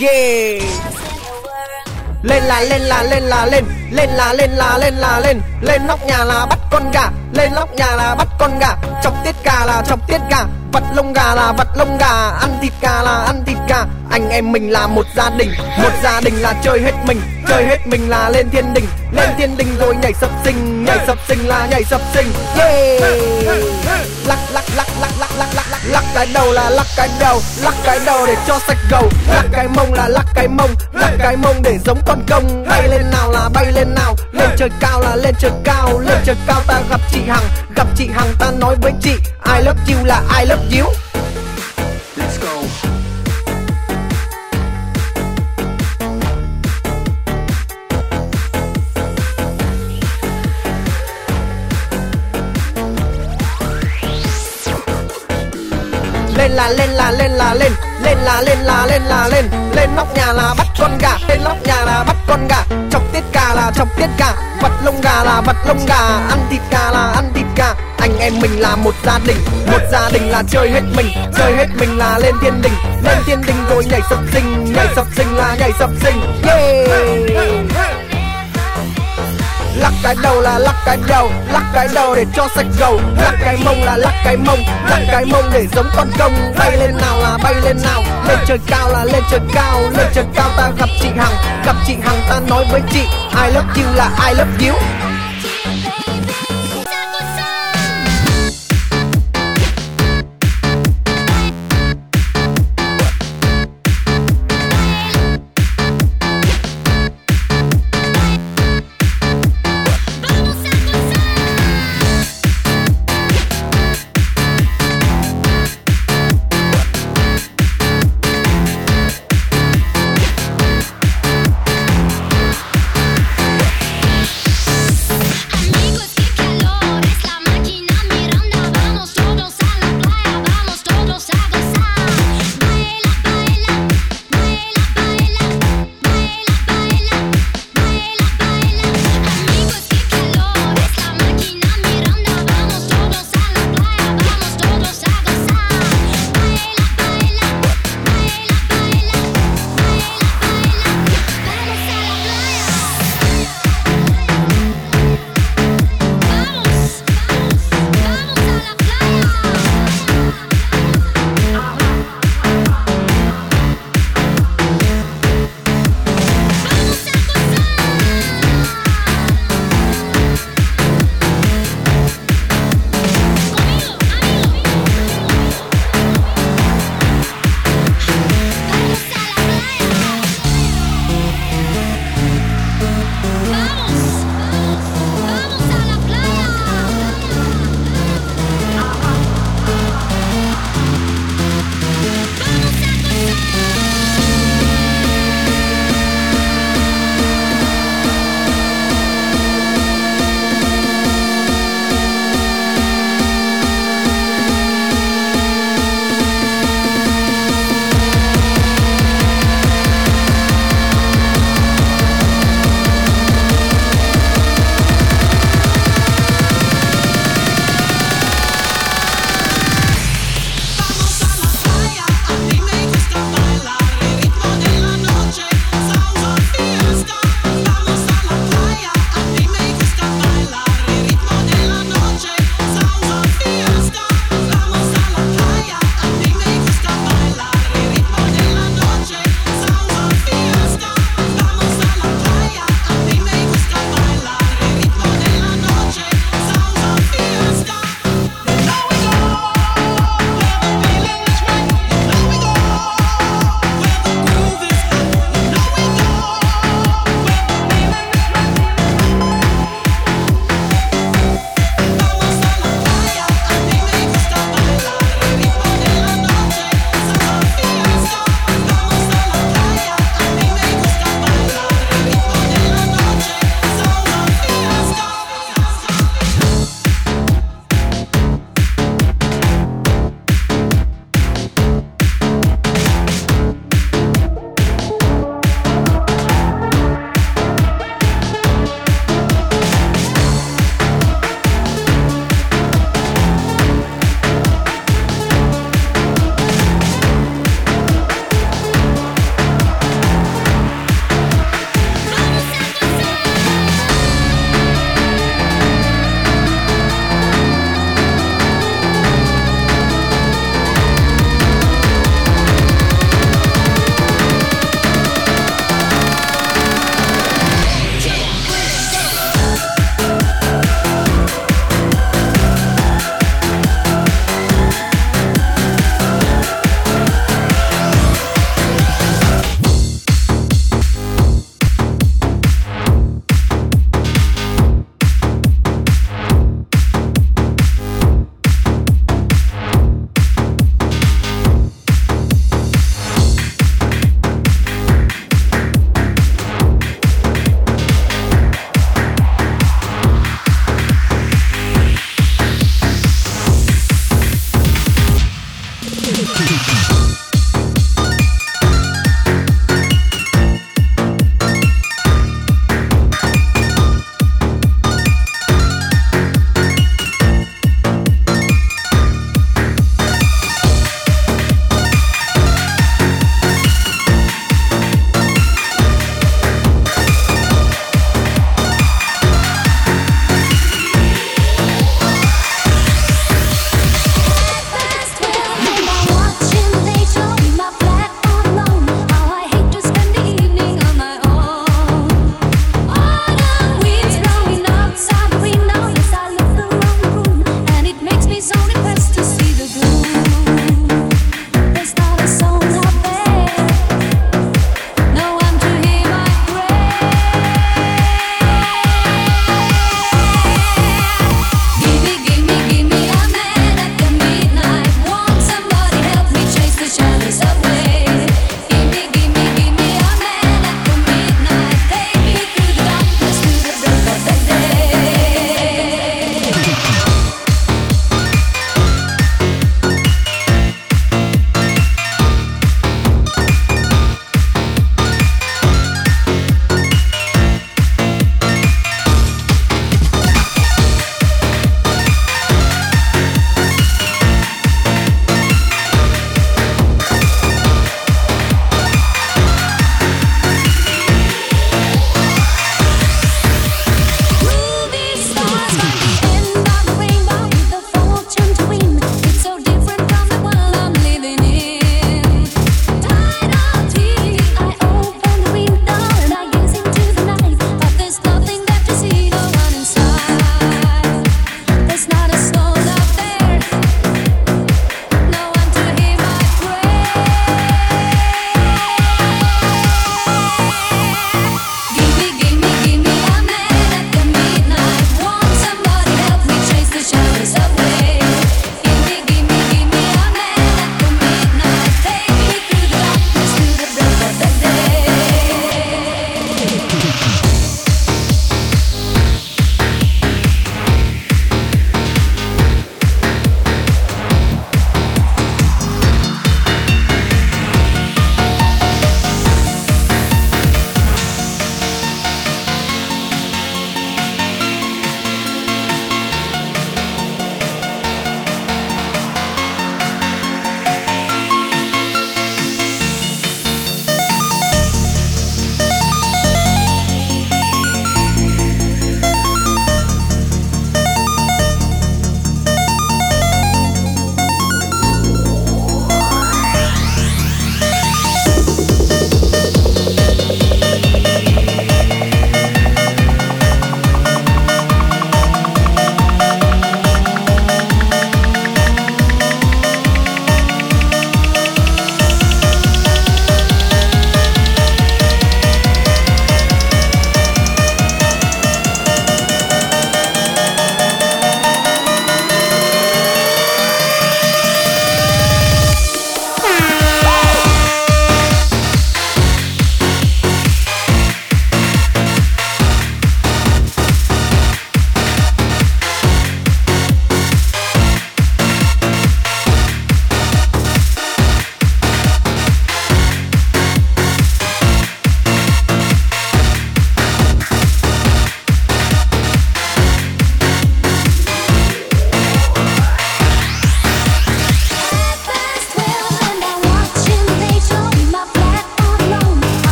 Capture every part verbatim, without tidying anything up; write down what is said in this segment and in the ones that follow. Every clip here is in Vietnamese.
Yeah. Lên là lên là lên là lên, lên là lên là lên là lên, lên nóc nhà là bắt con gà, lên nóc nhà là bắt con gà, chọc tiết gà là chọc tiết gà, vật lông gà là vật lông gà, ăn thịt gà là ăn thịt gà. Anh em mình là một gia đình, một gia đình là chơi hết mình, chơi hết mình là lên thiên đình, lên thiên đình rồi nhảy sập sinh, nhảy sập sinh là nhảy sập sinh. Yeah. Lắc lắc lắc lắc lắc lắc lắc lắc lắc cái đầu là lắc cái đầu, lắc cái đầu để cho sạch gầu, lắc cái mông là lắc cái mông, lắc cái mông để giống con công. Bay lên nào là bay lên nào, lên trời cao là lên trời cao, lên trời cao ta gặp chị Hằng, gặp chị Hằng ta nói với chị I love you là I love you. Let's go. Lên là lên là lên là lên, lên là lên là lên là lên, lên nóc nhà là bắt con gà, lên nóc nhà là bắt con gà, chọc tiết gà là chọc tiết gà, vật lông gà là vật lông gà, ăn thịt gà là ăn thịt gà. Anh em mình là một gia đình, một gia đình là chơi hết mình, chơi hết mình là lên thiên đình, lên thiên đình rồi nhảy sập sinh, nhảy sập sinh là nhảy sập sinh. Yeah. Lắc cái đầu là lắc cái đầu, lắc cái đầu để cho sạch gầu, lắc cái mông là lắc cái mông, lắc cái mông để giống con công. Bay lên nào là bay lên nào, lên trời cao là lên trời cao, lên trời cao ta gặp chị Hằng, gặp chị Hằng ta nói với chị I love you là I love you.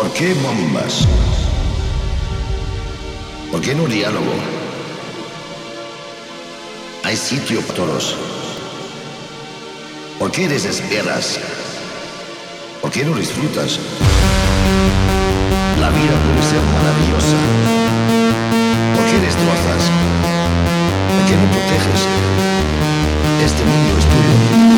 ¿Por qué bombas? ¿Por qué no diálogo? Hay sitio para todos. ¿Por qué desesperas? ¿Por qué no disfrutas? La vida puede ser maravillosa. ¿Por qué destrozas? ¿Por qué no proteges? Este mundo es tuyo.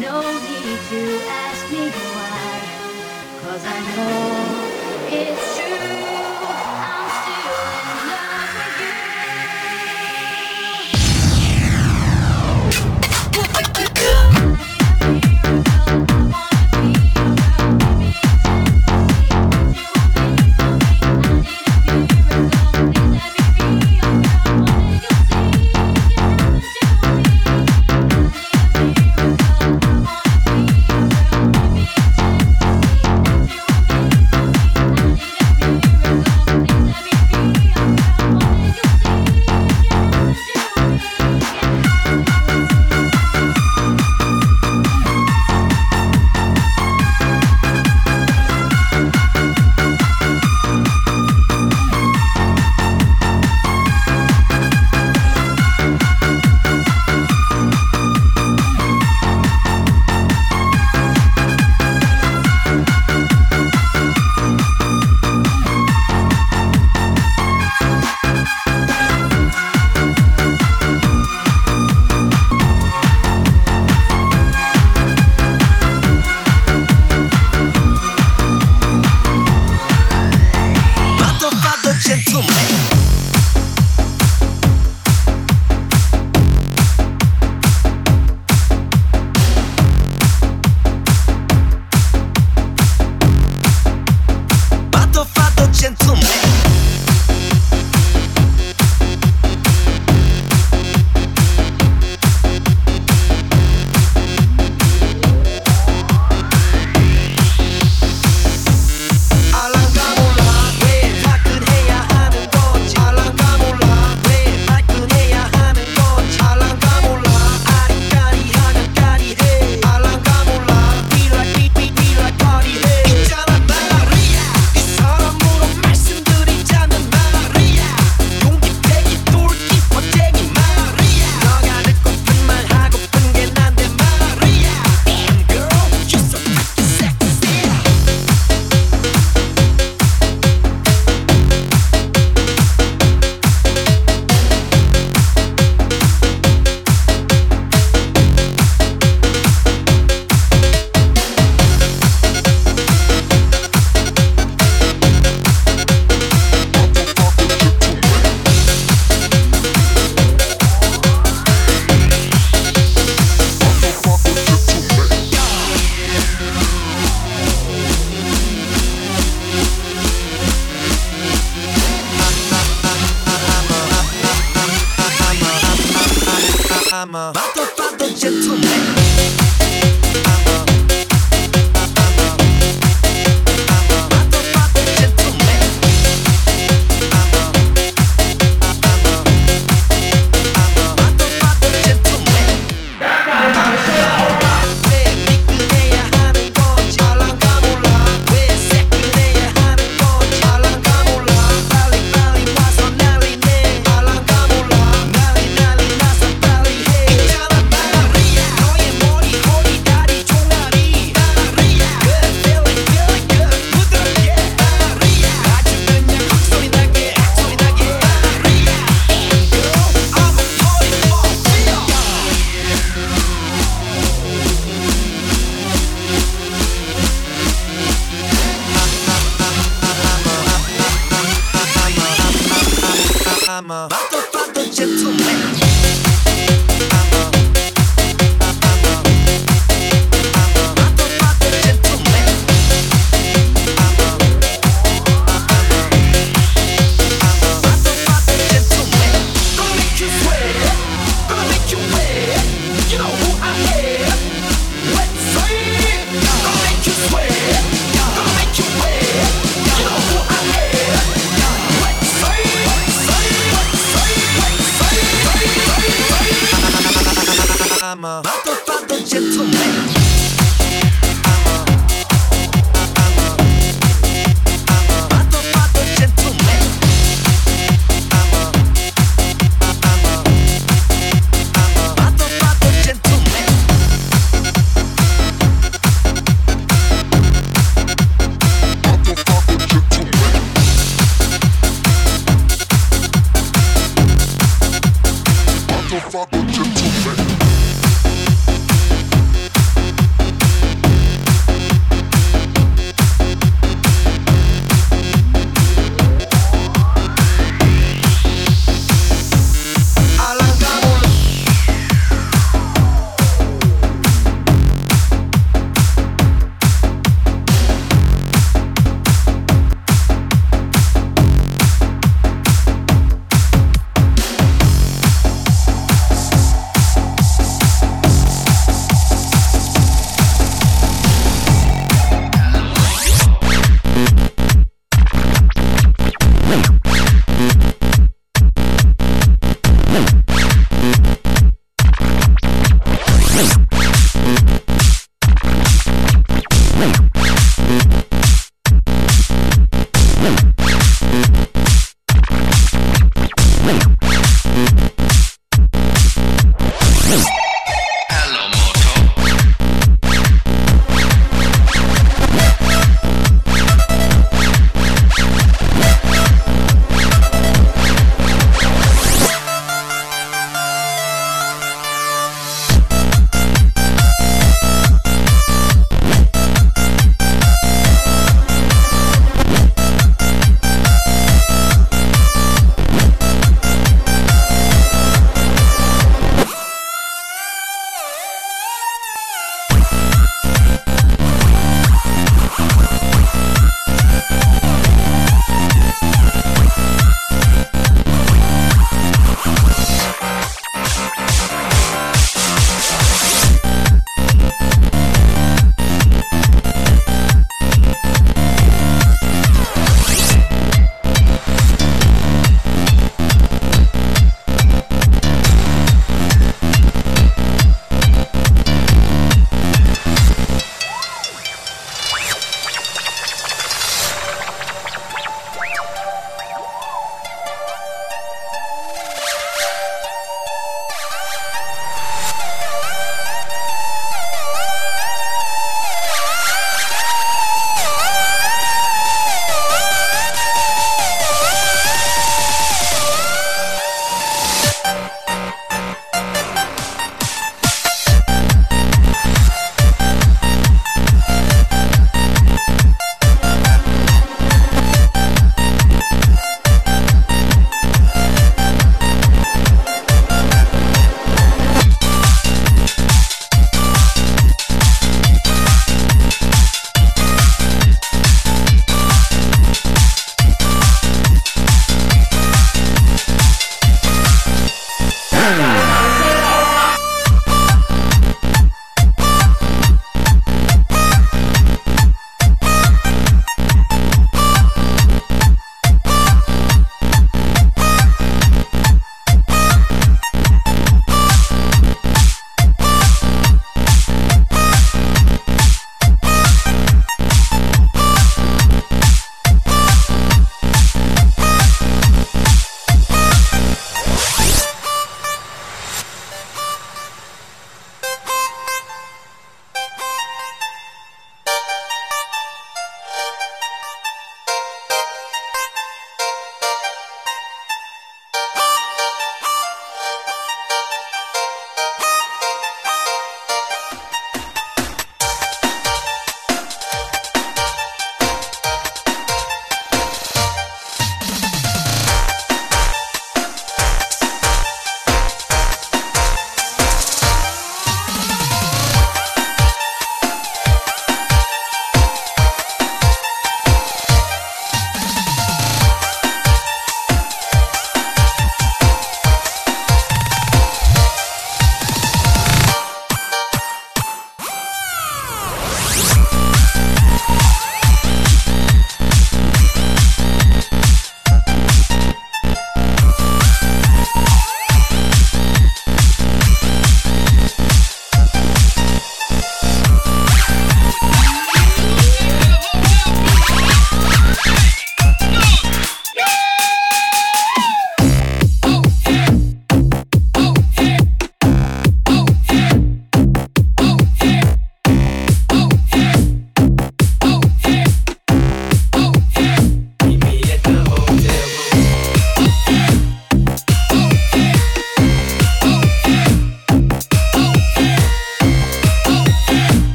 No need to ask me why, 'cause I know it's true. I'm still in love with you.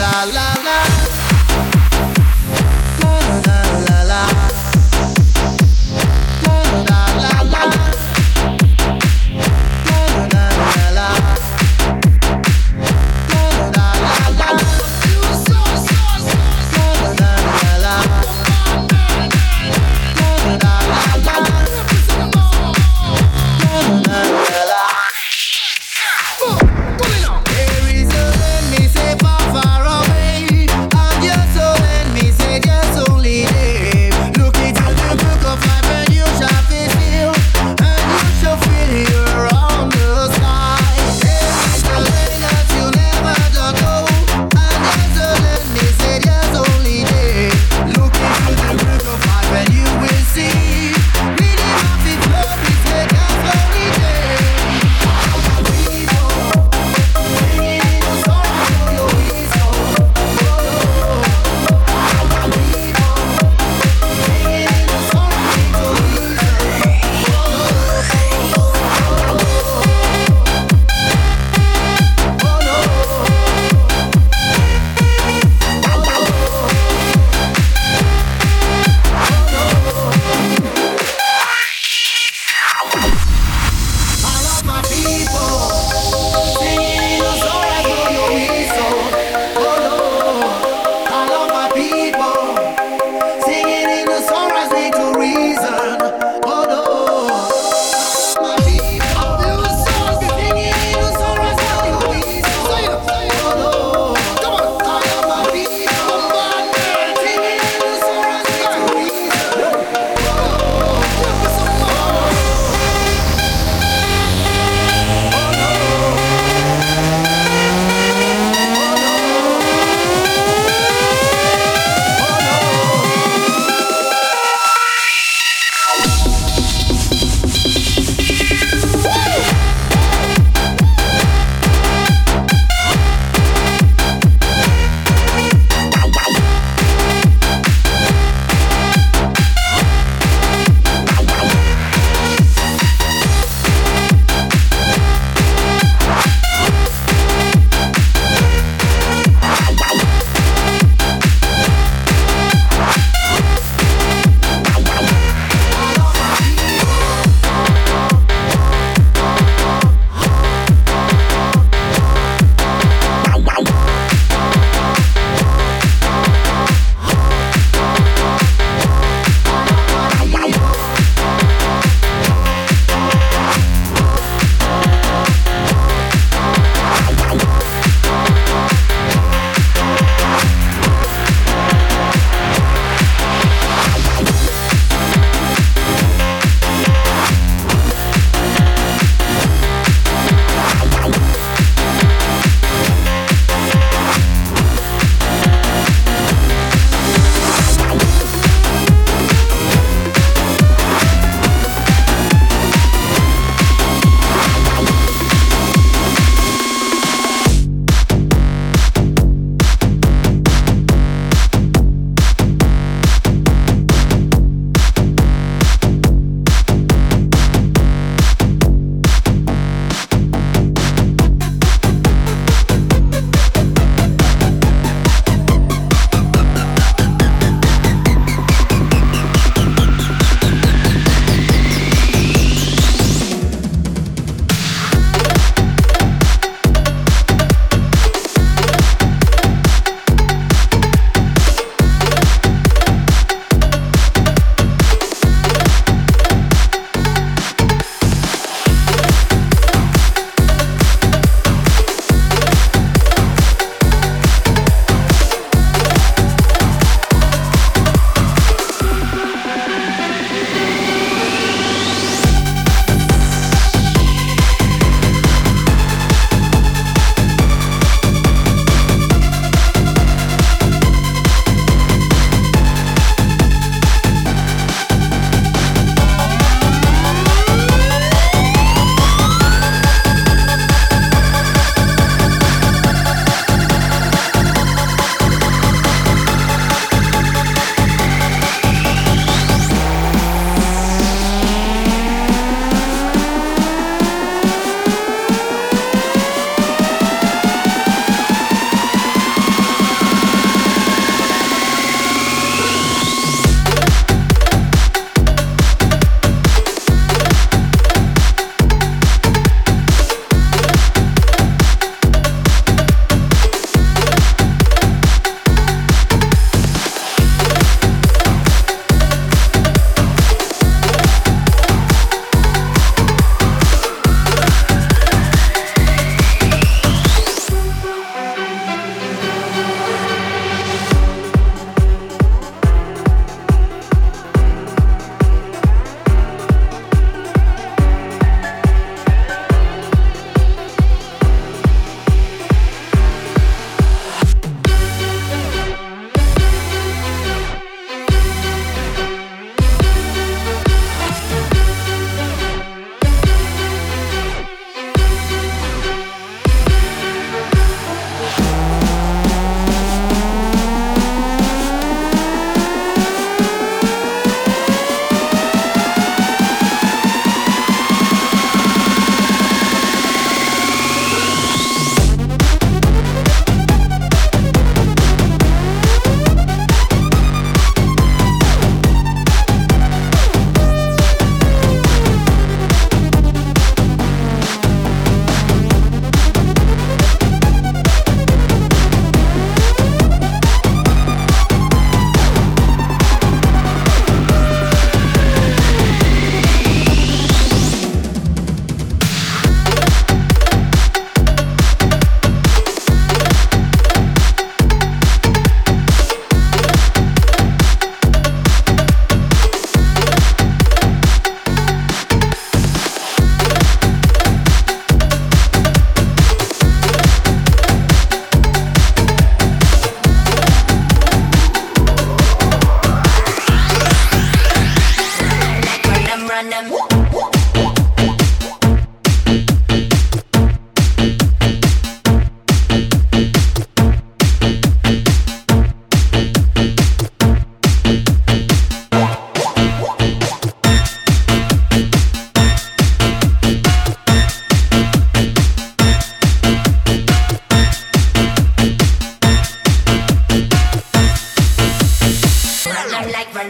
There is a let me say far, far away. I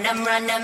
random, random.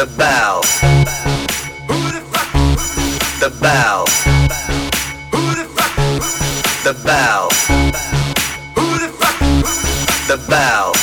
The Bow. Who the fuck? The Bow. Who the fuck? The Bow. Who the fuck? The Bow.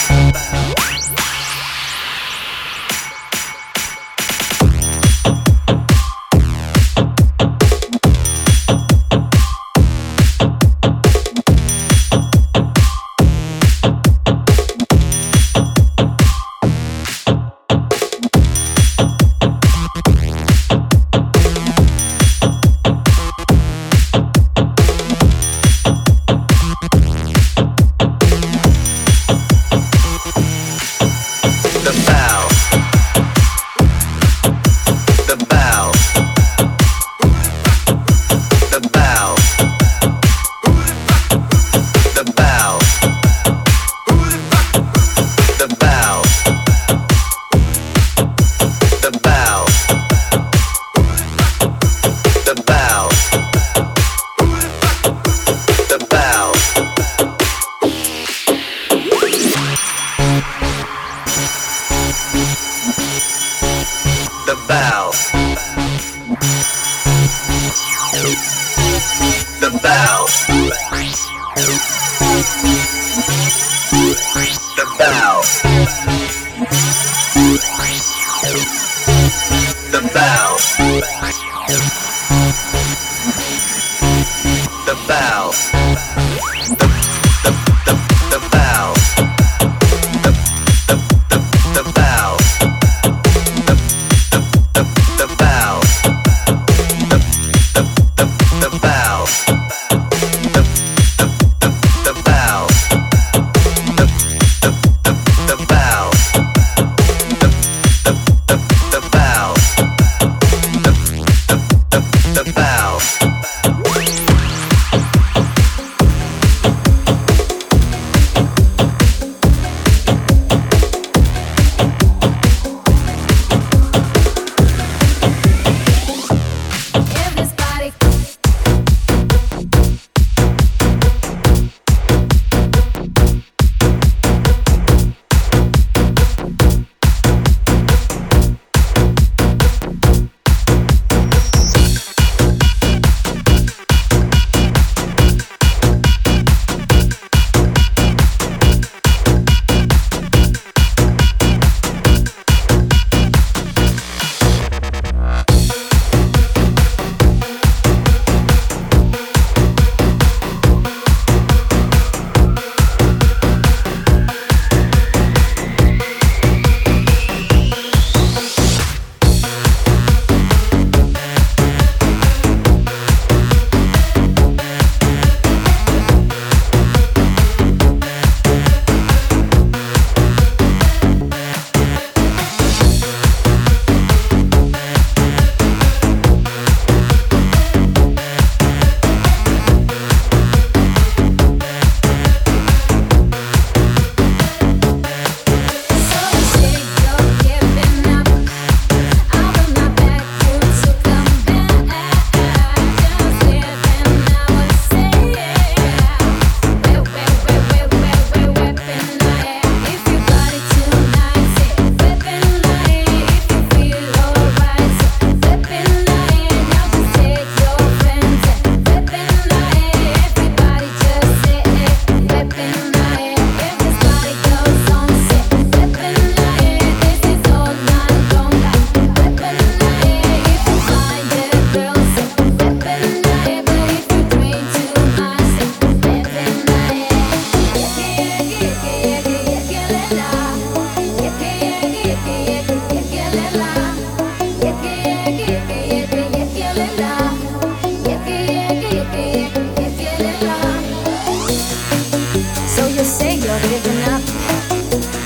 So you say you're giving up,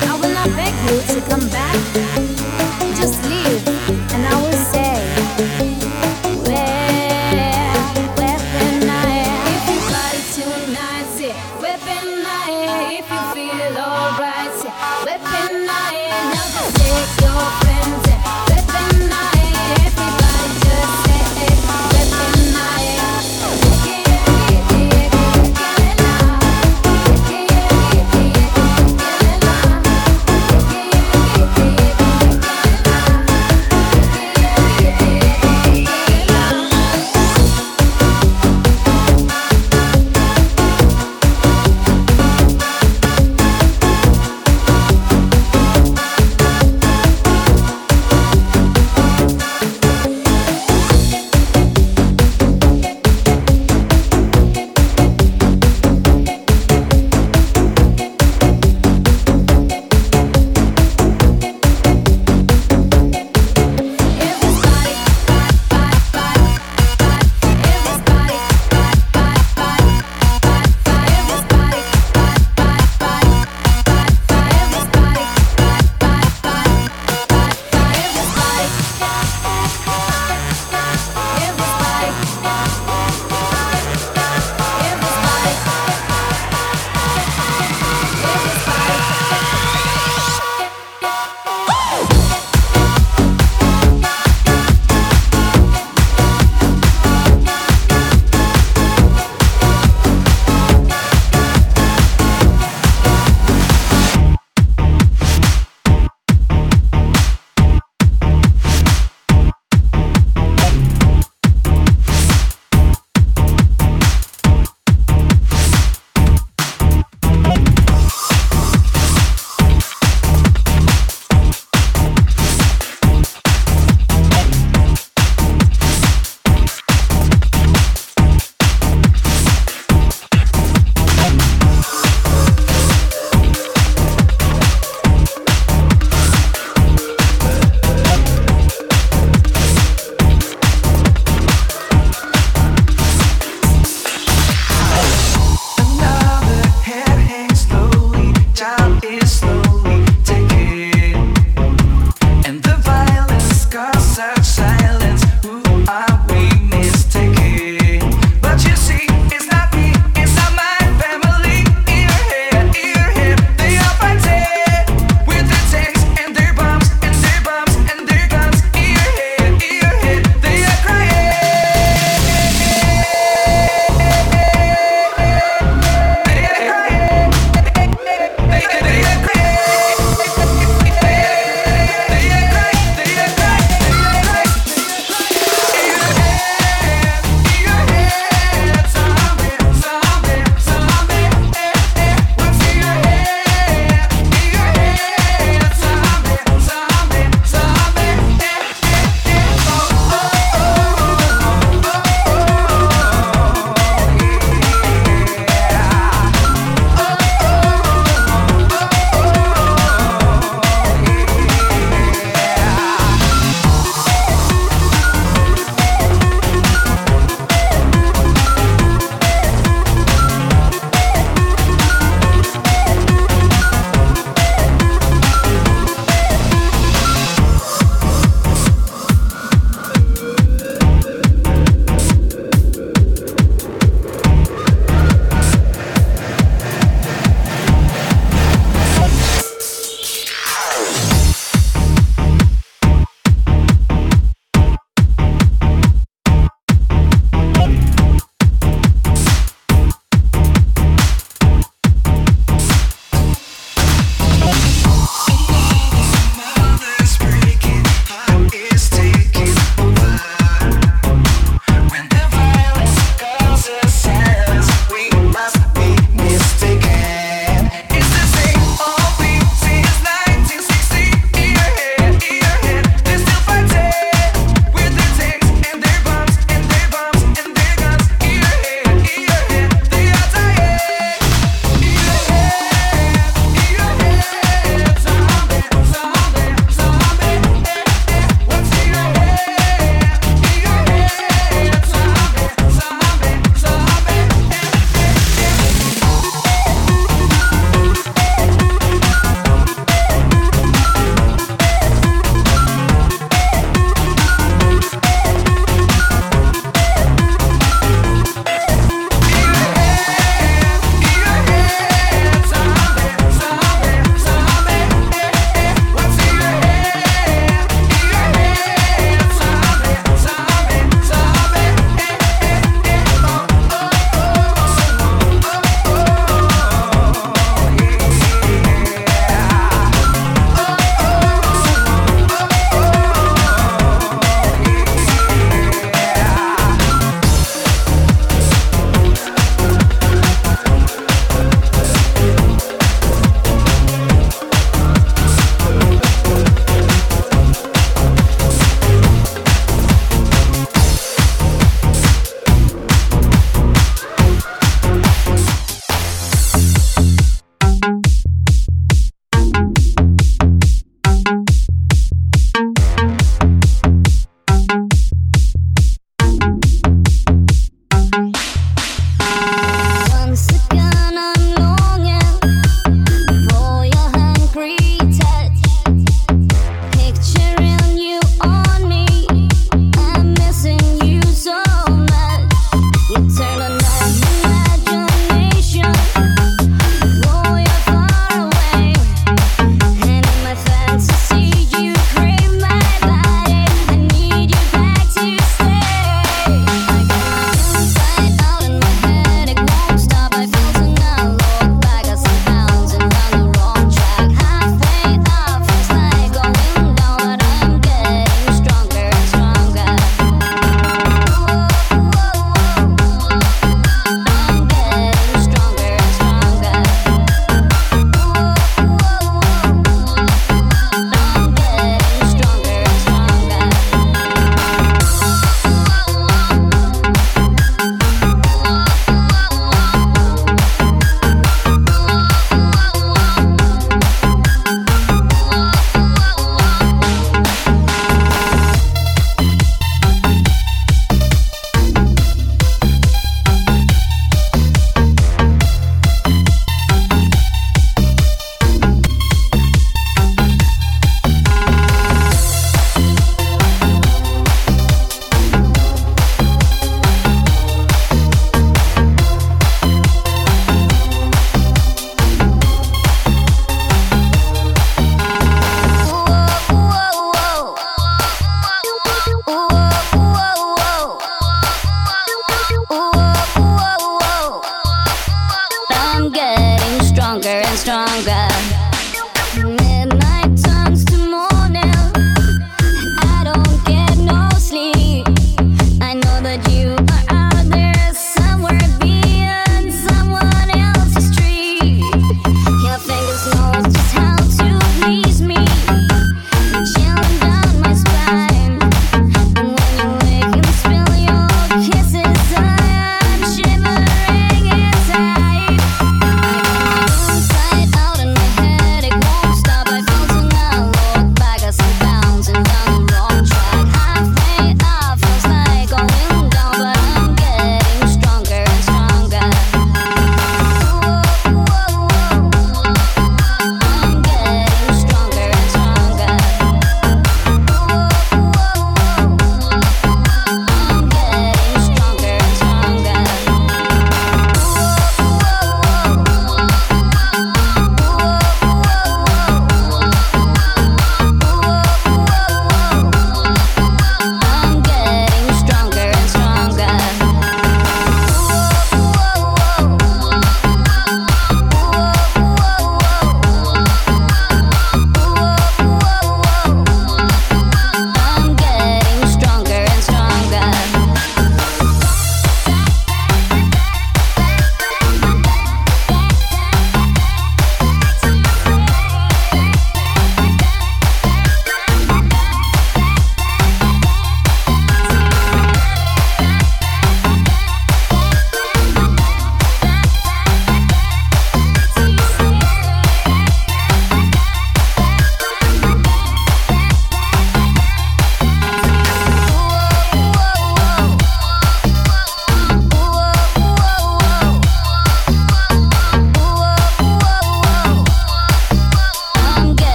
I will not beg you to come back.